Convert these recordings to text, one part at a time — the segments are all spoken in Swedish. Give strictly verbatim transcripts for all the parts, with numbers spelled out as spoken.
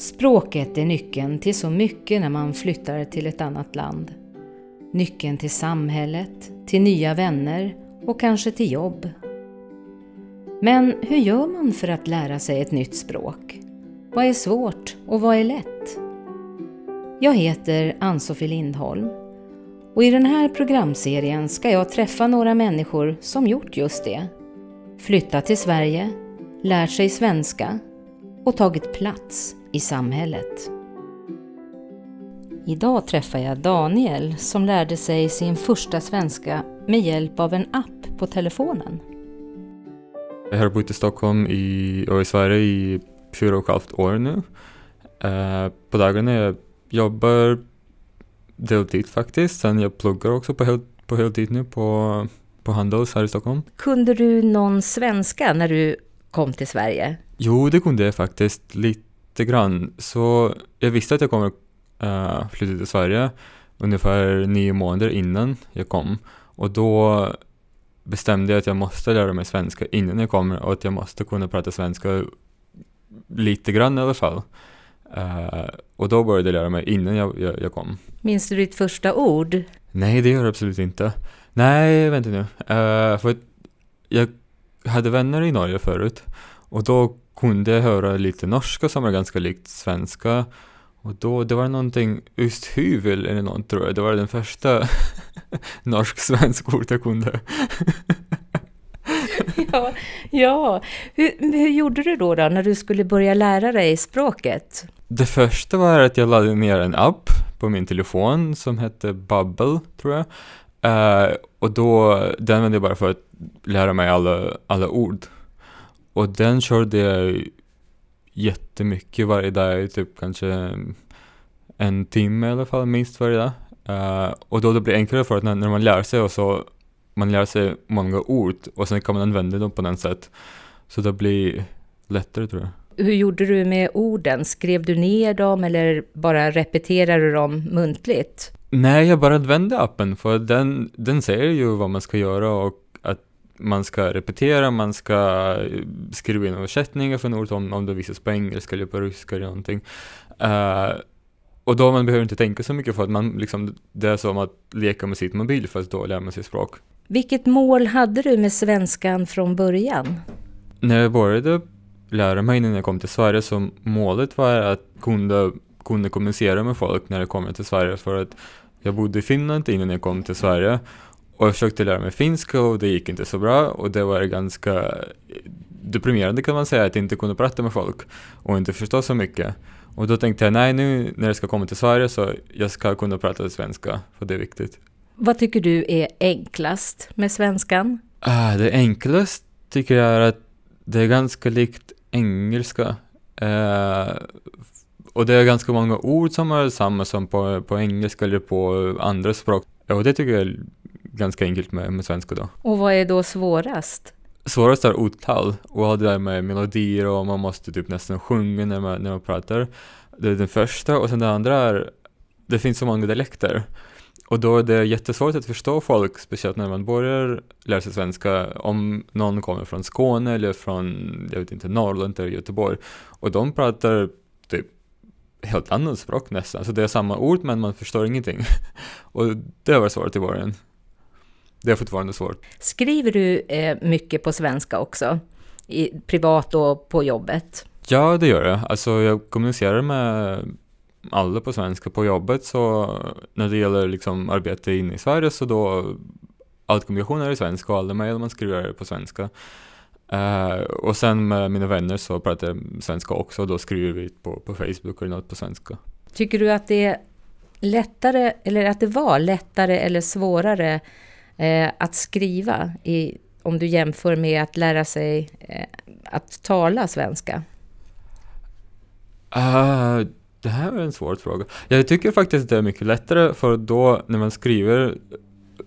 Språket är nyckeln till så mycket när man flyttar till ett annat land. Nyckeln till samhället, till nya vänner och kanske till jobb. Men hur gör man för att lära sig ett nytt språk? Vad är svårt och vad är lätt? Jag heter Ann-Sofie Lindholm och i den här programserien ska jag träffa några människor som gjort just det. Flyttat till Sverige, lärt sig svenska och tagit plats i samhället. Idag träffar jag Daniel som lärde sig sin första svenska med hjälp av en app på telefonen. Jag har bott i Stockholm i, och i Sverige i fyra och ett halvt år nu. Eh, på dagarna jag jobbar deltid faktiskt, sen jag pluggar också på, hel, på heltid nu på, på Handels här i Stockholm. Kunde du någon svenska när du kom till Sverige? Jo, det kunde jag faktiskt lite grann. Så jag visste att jag kommer eh, flytta till Sverige ungefär nio månader innan jag kom. Och då bestämde jag att jag måste lära mig svenska innan jag kommer och att jag måste kunna prata svenska lite grann i alla fall. Uh, och då började jag lära mig innan jag, jag, jag kom. Minns du ditt första ord? Nej, det gör jag absolut inte. Nej, vänta nu. Uh, för jag hade vänner i Norge förut och då kunde jag höra lite norska som är ganska likt svenska. Och då, det var någonting Usthyvel eller något tror jag. Det var den första norsk-svensk ord jag kunde. ja, ja. Hur, hur gjorde du då, då när du skulle börja lära dig språket? Det första var att jag laddade ner en app på min telefon som hette Babbel tror jag. Uh, och då, den använde jag bara för att lära mig alla, alla ord. Och den körde jag jättemycket varje dag, typ kanske en timme i alla fall, minst varje dag. Uh, och då det blir enklare för att när, när man lär sig och så, man lär sig många ord och sen kan man använda dem på något sätt. Så det blir lättare tror jag. Hur gjorde du med orden? Skrev du ner dem eller bara repeterade du dem muntligt? Nej, jag bara använde appen för den, den säger ju vad man ska göra och att man ska repetera, man ska skriva in översättningar för något om, om det visas på engelska eller på ryska eller någonting. Uh, och då man behöver inte tänka så mycket för att man liksom, det är som att leka med sitt mobil fast då lär man sig språk. Vilket mål hade du med svenskan från början? När jag började lära mig innan jag kom till Sverige så målet var att kunna, kunna kommunicera med folk när jag kom till Sverige för att jag bodde i Finland innan jag kom till Sverige. Och jag försökte lära mig finska och det gick inte så bra. Och det var ganska deprimerande kan man säga att inte kunna prata med folk och inte förstå så mycket. Och då tänkte jag, nej nu när jag ska komma till Sverige så jag ska kunna prata svenska för det är viktigt. Vad tycker du är enklast med svenskan? Ah, det enklast tycker jag är att det är ganska likt engelska. Eh, och det är ganska många ord som är samma som på, på engelska eller på andra språk. Och det tycker jag är ganska enkelt med, med svenska då. Och vad är då svårast? Svårast är uttal och det där med melodier och man måste typ nästan sjunga när man, när man pratar. Det är den första och sen den andra är, det finns så många dialekter. Och då är det jättesvårt att förstå folk, speciellt när man börjar lära sig svenska. Om någon kommer från Skåne eller från, jag vet inte, Norrland eller Göteborg. Och de pratar typ helt annat språk nästan. Så det är samma ord men man förstår ingenting. Och det var svårt i början. Det är fortfarande svårt. Skriver du eh, mycket på svenska också? I, privat och på jobbet? Ja, det gör jag. Alltså jag kommunicerar med alla på svenska på jobbet så när det gäller liksom arbete inne i Sverige så då all kommunikation är i svenska och alla mejl man skriver på svenska. Uh, och sen med mina vänner så pratar jag svenska också och då skriver vi på, på Facebook eller något på svenska. Tycker du att det är lättare eller att det var lättare eller svårare eh, att skriva i, om du jämför med att lära sig eh, att tala svenska? Uh, Det här är en svår fråga. Jag tycker faktiskt att det är mycket lättare för då när man skriver,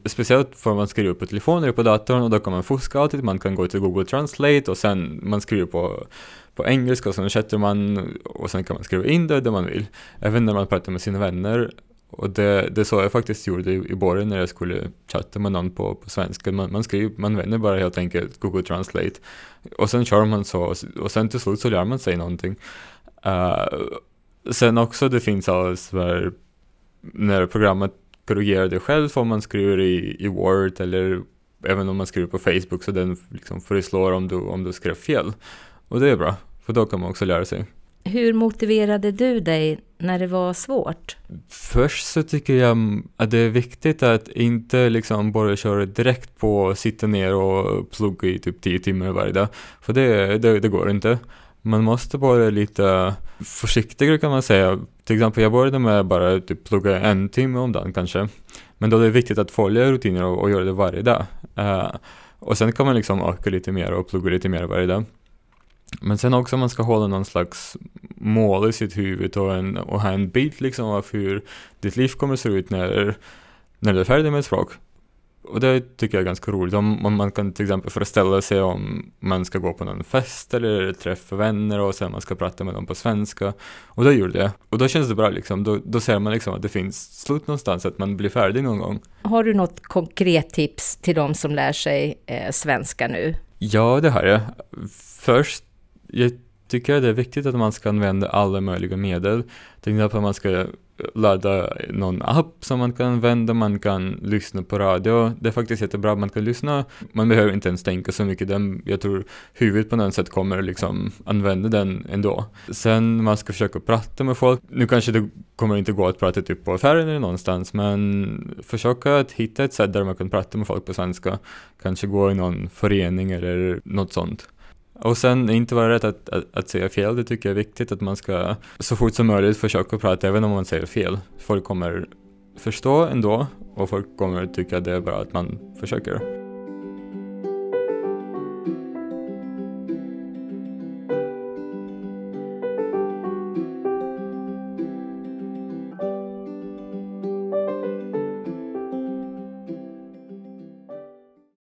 speciellt för man skriver på telefonen eller på datorn och då kan man fuska alltid. Man kan gå till Google Translate och sen man skriver på, på engelska och sen chatter man och sen kan man skriva in det där man vill. Även när man pratar med sina vänner och det, det så jag faktiskt gjorde i, i början när jag skulle chatta med någon på, på svenska. Man, man skriver, man vänder bara helt enkelt Google Translate och sen kör man så och sen till slut så lär man sig någonting. Uh, Sen också det finns alltså här, när programmet korrigerar det själv, om man skriver i, i Word eller även om man skriver på Facebook, så den liksom föreslår om du, om du skrev fel. Och det är bra, för då kan man också lära sig. Hur motiverade du dig när det var svårt? Först så tycker jag att det är viktigt att inte liksom bara köra direkt på att sitta ner och plugga i typ tio timmar varje dag. För det, det, det går inte. Man måste vara lite försiktigare, kan man säga. Till exempel jag började med bara typ plugga en timme om dagen kanske. Men då är det viktigt att följa rutiner och, och göra det varje dag. Uh, och sen kan man liksom öka lite mer och plugga lite mer varje dag. Men sen också man ska hålla någon slags mål i sitt huvud och, en, och ha en bild liksom av hur ditt liv kommer att se ut när, när du är färdig med ett språk. Och det tycker jag är ganska roligt. Om, om man kan till exempel föreställa sig om man ska gå på någon fest eller träffa vänner och sen man ska prata med dem på svenska. Och då gör det. Och då känns det bra liksom. Då, då ser man liksom att det finns slut någonstans, att man blir färdig någon gång. Har du något konkret tips till de som lär sig eh, svenska nu? Ja, det har jag. Först, jag tycker det är viktigt att man ska använda alla möjliga medel. Till exempel man ska ladda någon app som man kan använda, man kan lyssna på radio. Det är faktiskt jättebra att man kan lyssna. Man behöver inte ens tänka så mycket. Den, jag tror huvudet på något sätt kommer liksom använda den ändå. Sen man ska försöka prata med folk. Nu kanske det kommer inte gå att prata typ på affären eller någonstans, men försöka att hitta ett sätt där man kan prata med folk på svenska. Kanske gå i någon förening eller något sånt. Och sen inte vara rätt att, att, att säga fel, det tycker jag är viktigt, att man ska så fort som möjligt försöka prata även om man säger fel. Folk kommer förstå ändå och folk kommer tycka det är bra att man försöker.